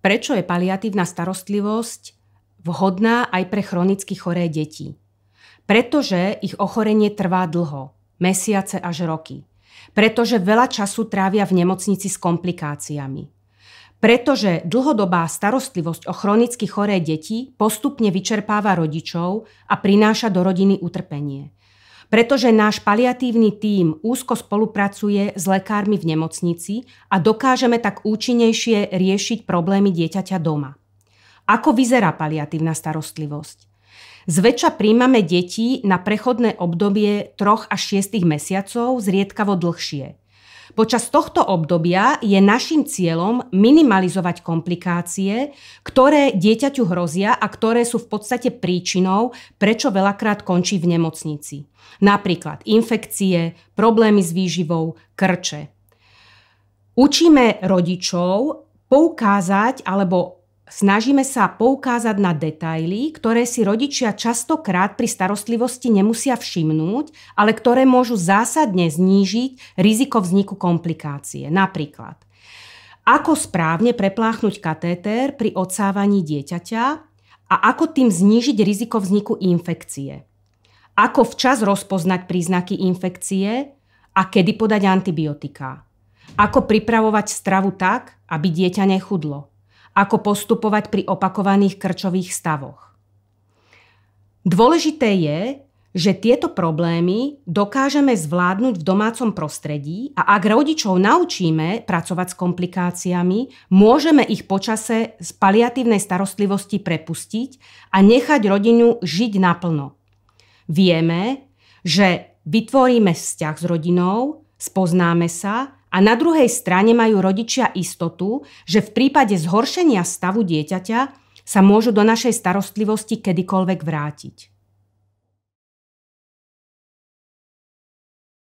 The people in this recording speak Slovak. Prečo je paliatívna starostlivosť vhodná aj pre chronicky choré deti? Pretože ich ochorenie trvá dlho, mesiace až roky. Pretože veľa času trávia v nemocnici s komplikáciami. Pretože dlhodobá starostlivosť o chronicky choré deti postupne vyčerpáva rodičov a prináša do rodiny utrpenie. Pretože náš paliatívny tím úzko spolupracuje s lekármi v nemocnici a dokážeme tak účinnejšie riešiť problémy dieťaťa doma. Ako vyzerá paliatívna starostlivosť? Zväčša príjmame deti na prechodné obdobie 3 až 6 mesiacov, zriedkavo dlhšie. Počas tohto obdobia je naším cieľom minimalizovať komplikácie, ktoré dieťaťu hrozia a ktoré sú v podstate príčinou, prečo veľakrát končí v nemocnici. Napríklad infekcie, problémy s výživou, krče. Učíme rodičov poukázať alebo snažíme sa poukázať na detaily, ktoré si rodičia častokrát pri starostlivosti nemusia všimnúť, ale ktoré môžu zásadne znížiť riziko vzniku komplikácie. Napríklad, ako správne prepláchnuť katéter pri odsávaní dieťaťa a ako tým znížiť riziko vzniku infekcie. Ako včas rozpoznať príznaky infekcie a kedy podať antibiotiká. Ako pripravovať stravu tak, aby dieťa nechudlo. Ako postupovať pri opakovaných krčových stavoch. Dôležité je, že tieto problémy dokážeme zvládnuť v domácom prostredí a ak rodičov naučíme pracovať s komplikáciami, môžeme ich počase z paliatívnej starostlivosti prepustiť a nechať rodinu žiť naplno. Vieme, že vytvoríme vzťah s rodinou, spoznáme sa a na druhej strane majú rodičia istotu, že v prípade zhoršenia stavu dieťaťa sa môžu do našej starostlivosti kedykoľvek vrátiť.